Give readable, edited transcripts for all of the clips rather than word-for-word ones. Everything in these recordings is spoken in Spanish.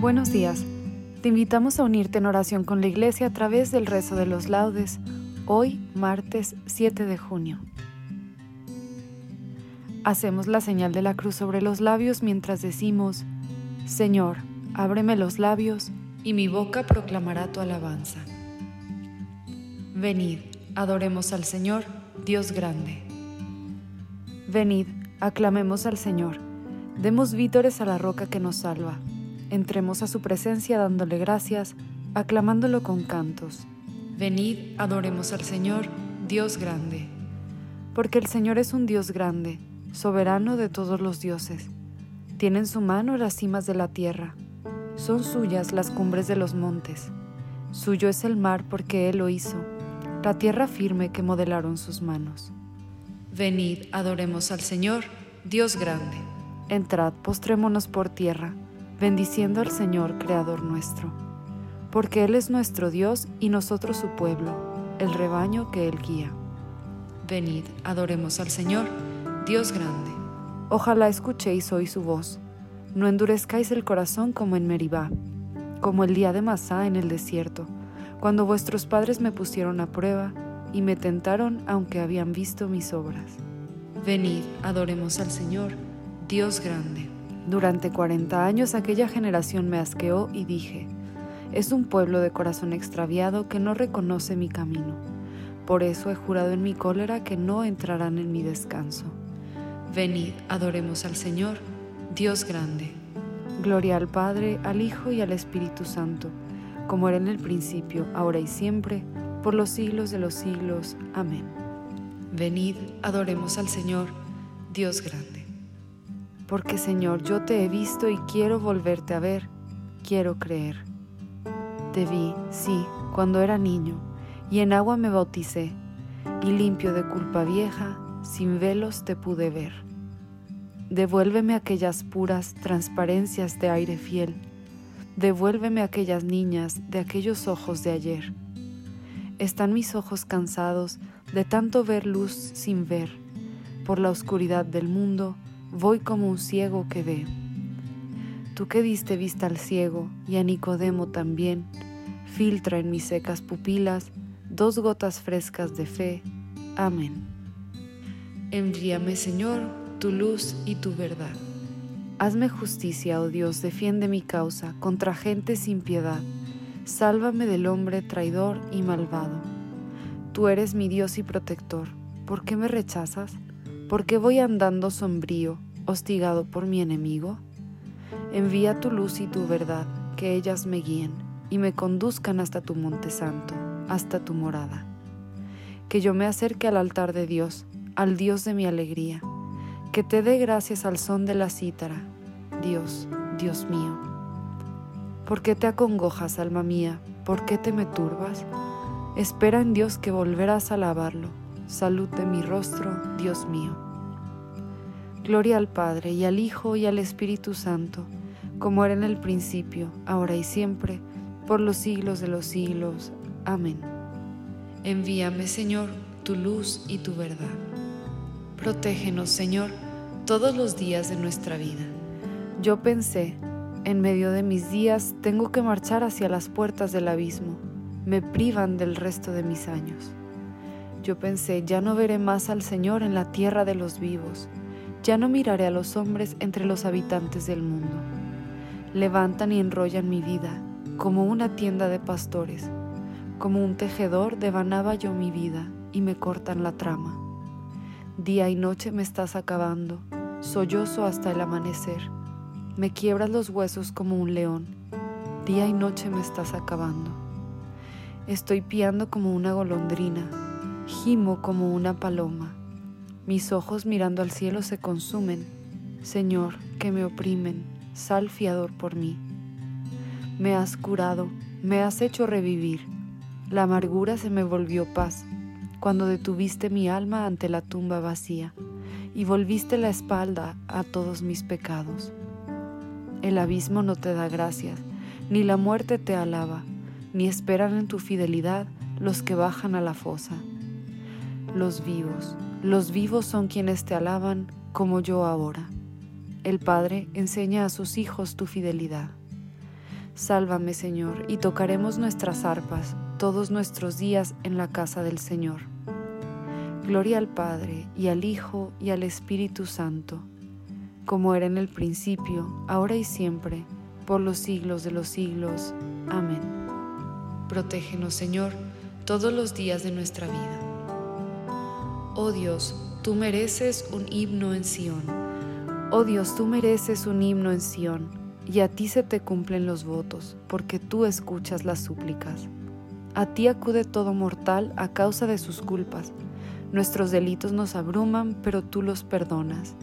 Buenos días. Te invitamos a unirte en oración con la Iglesia a través del rezo de los laudes, hoy, martes 7 de junio. Hacemos la señal de la cruz sobre los labios mientras decimos: Señor, ábreme los labios, y mi boca proclamará tu alabanza. Venid, adoremos al Señor, Dios grande. Venid, aclamemos al Señor, demos vítores a la roca que nos salva. Entremos a su presencia dándole gracias, aclamándolo con cantos. Venid, adoremos al Señor, Dios grande. Porque el Señor es un Dios grande, soberano de todos los dioses. Tiene en su mano las cimas de la tierra. Son suyas las cumbres de los montes. Suyo es el mar porque Él lo hizo, la tierra firme que modelaron sus manos. Venid, adoremos al Señor, Dios grande. Entrad, postrémonos por tierra, bendiciendo al Señor, Creador nuestro, porque Él es nuestro Dios y nosotros su pueblo, el rebaño que Él guía. Venid, adoremos al Señor, Dios grande. Ojalá escuchéis hoy su voz, no endurezcáis el corazón como en Meribá, como el día de Masá en el desierto, cuando vuestros padres me pusieron a prueba y me tentaron aunque habían visto mis obras. Venid, adoremos al Señor, Dios grande. Durante 40 años aquella generación me asqueó y dije: es un pueblo de corazón extraviado que no reconoce mi camino. Por eso he jurado en mi cólera que no entrarán en mi descanso. Venid, adoremos al Señor, Dios grande. Gloria al Padre, al Hijo y al Espíritu Santo, como era en el principio, ahora y siempre, por los siglos de los siglos. Amén. Venid, adoremos al Señor, Dios grande. Porque, Señor, yo te he visto y quiero volverte a ver, quiero creer. Te vi, sí, cuando era niño, y en agua me bauticé, y limpio de culpa vieja, sin velos te pude ver. Devuélveme aquellas puras transparencias de aire fiel, devuélveme aquellas niñas de aquellos ojos de ayer. Están mis ojos cansados de tanto ver luz sin ver, por la oscuridad del mundo, voy como un ciego que ve. Tú que diste vista al ciego y a Nicodemo también, filtra en mis secas pupilas 2 gotas frescas de fe. Amén. Envíame, Señor, tu luz y tu verdad. Hazme justicia, oh Dios, defiende mi causa contra gente sin piedad. Sálvame del hombre traidor y malvado. Tú eres mi Dios y protector. ¿Por qué me rechazas? ¿Por qué voy andando sombrío, hostigado por mi enemigo? Envía tu luz y tu verdad, que ellas me guíen y me conduzcan hasta tu monte santo, hasta tu morada. Que yo me acerque al altar de Dios, al Dios de mi alegría. Que te dé gracias al son de la cítara, Dios, Dios mío. ¿Por qué te acongojas, alma mía? ¿Por qué te me turbas? Espera en Dios que volverás a alabarlo. Salud de mi rostro, Dios mío. Gloria al Padre, y al Hijo, y al Espíritu Santo, como era en el principio, ahora y siempre, por los siglos de los siglos. Amén. Envíame, Señor, tu luz y tu verdad. Protégenos, Señor, todos los días de nuestra vida. Yo pensé, en medio de mis días tengo que marchar hacia las puertas del abismo. Me privan del resto de mis años. Yo pensé, ya no veré más al Señor en la tierra de los vivos. Ya no miraré a los hombres entre los habitantes del mundo. Levantan y enrollan mi vida, como una tienda de pastores. Como un tejedor devanaba yo mi vida, y me cortan la trama. Día y noche me estás acabando, sollozo hasta el amanecer. Me quiebras los huesos como un león, día y noche me estás acabando. Estoy piando como una golondrina, gimo como una paloma. Mis ojos mirando al cielo se consumen, Señor, que me oprimen, sal fiador por mí. Me has curado, me has hecho revivir, la amargura se me volvió paz. Cuando detuviste mi alma ante la tumba vacía y volviste la espalda a todos mis pecados. El abismo no te da gracias, ni la muerte te alaba, ni esperan en tu fidelidad los que bajan a la fosa. Los vivos son quienes te alaban como yo ahora. El Padre enseña a sus hijos tu fidelidad. Sálvame, Señor, y tocaremos nuestras arpas todos nuestros días en la casa del Señor. Gloria al Padre, y al Hijo, y al Espíritu Santo, como era en el principio, ahora y siempre, por los siglos de los siglos. Amén. Protégenos, Señor, todos los días de nuestra vida. Oh Dios, tú mereces un himno en Sión. Oh Dios, tú mereces un himno en Sión. Y a ti se te cumplen los votos, porque tú escuchas las súplicas. A ti acude todo mortal a causa de sus culpas. Nuestros delitos nos abruman, pero tú los perdonas.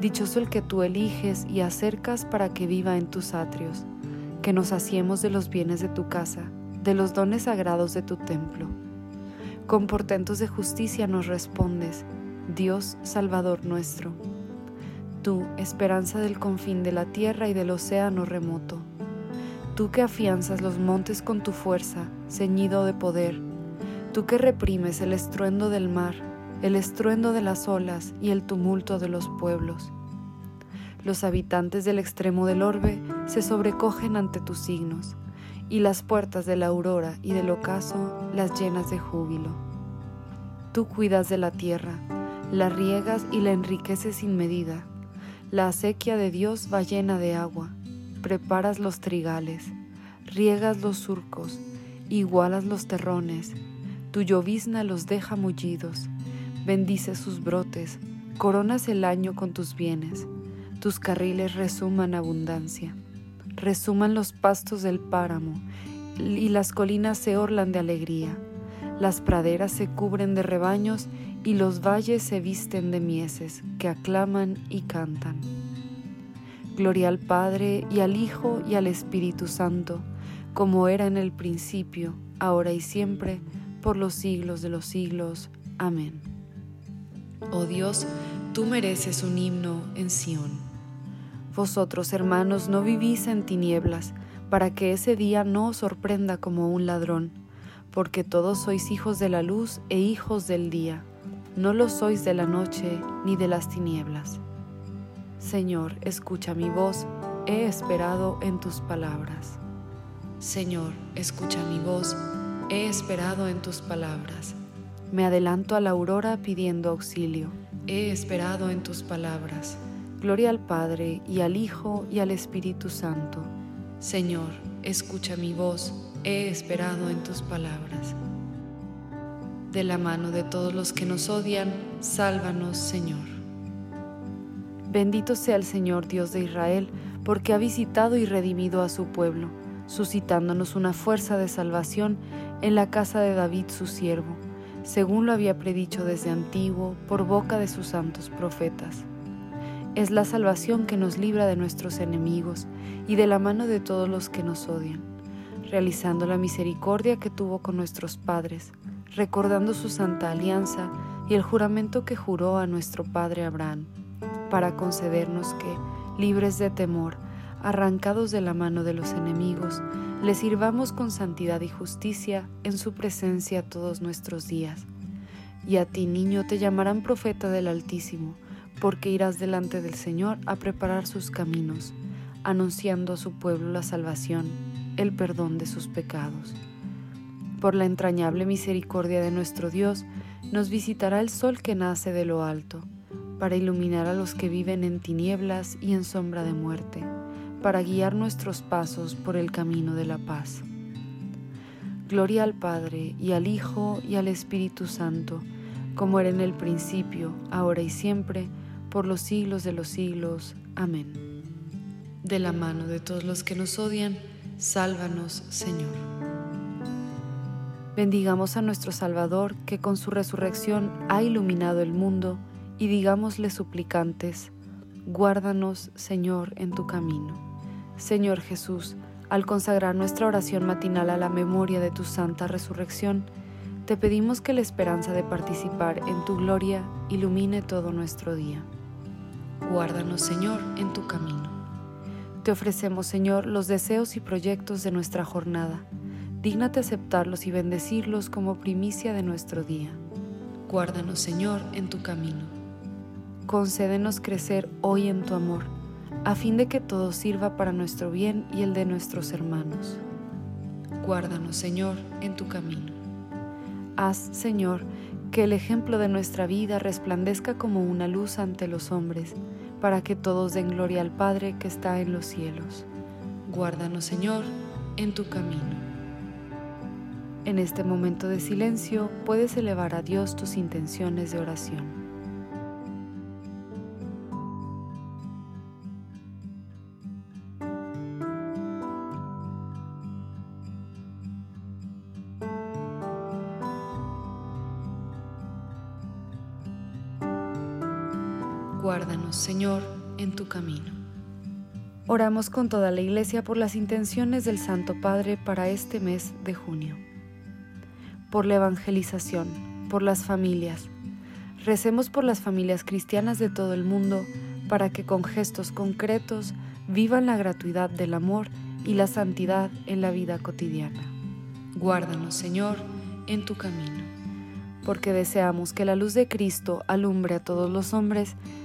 Dichoso el que tú eliges y acercas para que viva en tus atrios, que nos hacemos de los bienes de tu casa, de los dones sagrados de tu templo. Con portentos de justicia nos respondes, Dios Salvador nuestro. Tú, esperanza del confín de la tierra y del océano remoto. Tú que afianzas los montes con tu fuerza, ceñido de poder. Tú que reprimes el estruendo del mar, el estruendo de las olas y el tumulto de los pueblos. Los habitantes del extremo del orbe se sobrecogen ante tus signos, y las puertas de la aurora y del ocaso las llenas de júbilo. Tú cuidas de la tierra, la riegas y la enriqueces sin medida. La acequia de Dios va llena de agua, preparas los trigales, riegas los surcos, igualas los terrones, tu llovizna los deja mullidos, bendices sus brotes, coronas el año con tus bienes, tus carriles resuman abundancia, resuman los pastos del páramo y las colinas se orlan de alegría, las praderas se cubren de rebaños y los valles se visten de mieses, que aclaman y cantan. Gloria al Padre, y al Hijo, y al Espíritu Santo, como era en el principio, ahora y siempre, por los siglos de los siglos. Amén. Oh Dios, tú mereces un himno en Sión. Vosotros, hermanos, no vivís en tinieblas, para que ese día no os sorprenda como un ladrón, porque todos sois hijos de la luz e hijos del día. No lo sois de la noche ni de las tinieblas. Señor, escucha mi voz, he esperado en tus palabras. Señor, escucha mi voz, he esperado en tus palabras. Me adelanto a la aurora pidiendo auxilio. He esperado en tus palabras. Gloria al Padre, y al Hijo, y al Espíritu Santo. Señor, escucha mi voz, he esperado en tus palabras. De la mano de todos los que nos odian, sálvanos, Señor. Bendito sea el Señor Dios de Israel, porque ha visitado y redimido a su pueblo, suscitándonos una fuerza de salvación en la casa de David su siervo, según lo había predicho desde antiguo por boca de sus santos profetas. Es la salvación que nos libra de nuestros enemigos y de la mano de todos los que nos odian, realizando la misericordia que tuvo con nuestros padres, recordando su santa alianza y el juramento que juró a nuestro padre Abraham, para concedernos que, libres de temor, arrancados de la mano de los enemigos, le sirvamos con santidad y justicia en su presencia todos nuestros días. Y a ti, niño, te llamarán profeta del Altísimo, porque irás delante del Señor a preparar sus caminos, anunciando a su pueblo la salvación, el perdón de sus pecados. Por la entrañable misericordia de nuestro Dios, nos visitará el sol que nace de lo alto, para iluminar a los que viven en tinieblas y en sombra de muerte, para guiar nuestros pasos por el camino de la paz. Gloria al Padre, y al Hijo, y al Espíritu Santo, como era en el principio, ahora y siempre, por los siglos de los siglos. Amén. De la mano de todos los que nos odian, sálvanos, Señor. Bendigamos a nuestro Salvador, que con su resurrección ha iluminado el mundo, y digámosle suplicantes: guárdanos, Señor, en tu camino. Señor Jesús, al consagrar nuestra oración matinal a la memoria de tu santa resurrección, te pedimos que la esperanza de participar en tu gloria ilumine todo nuestro día. Guárdanos, Señor, en tu camino. Te ofrecemos, Señor, los deseos y proyectos de nuestra jornada. Dígnate aceptarlos y bendecirlos como primicia de nuestro día. Guárdanos, Señor, en tu camino. Concédenos crecer hoy en tu amor, a fin de que todo sirva para nuestro bien y el de nuestros hermanos. Guárdanos, Señor, en tu camino. Haz, Señor, que el ejemplo de nuestra vida resplandezca como una luz ante los hombres, para que todos den gloria al Padre que está en los cielos. Guárdanos, Señor, en tu camino. En este momento de silencio, puedes elevar a Dios tus intenciones de oración. Guárdanos, Señor, en tu camino. Oramos con toda la Iglesia por las intenciones del Santo Padre para este mes de junio. Por la evangelización, por las familias. Recemos por las familias cristianas de todo el mundo para que con gestos concretos vivan la gratuidad del amor y la santidad en la vida cotidiana. Guárdanos, Señor, en tu camino. Porque deseamos que la luz de Cristo alumbre a todos los hombres,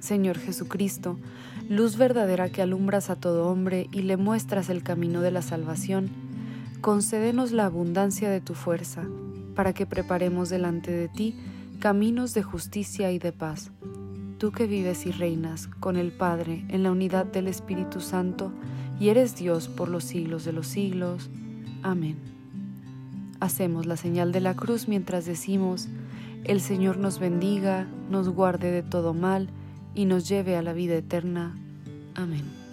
Señor Jesucristo, luz verdadera que alumbras a todo hombre y le muestras el camino de la salvación, concédenos la abundancia de tu fuerza, para que preparemos delante de ti caminos de justicia y de paz. Tú que vives y reinas con el Padre en la unidad del Espíritu Santo y eres Dios por los siglos de los siglos. Amén. Hacemos la señal de la cruz mientras decimos: el Señor nos bendiga, nos guarde de todo mal, y nos lleve a la vida eterna. Amén.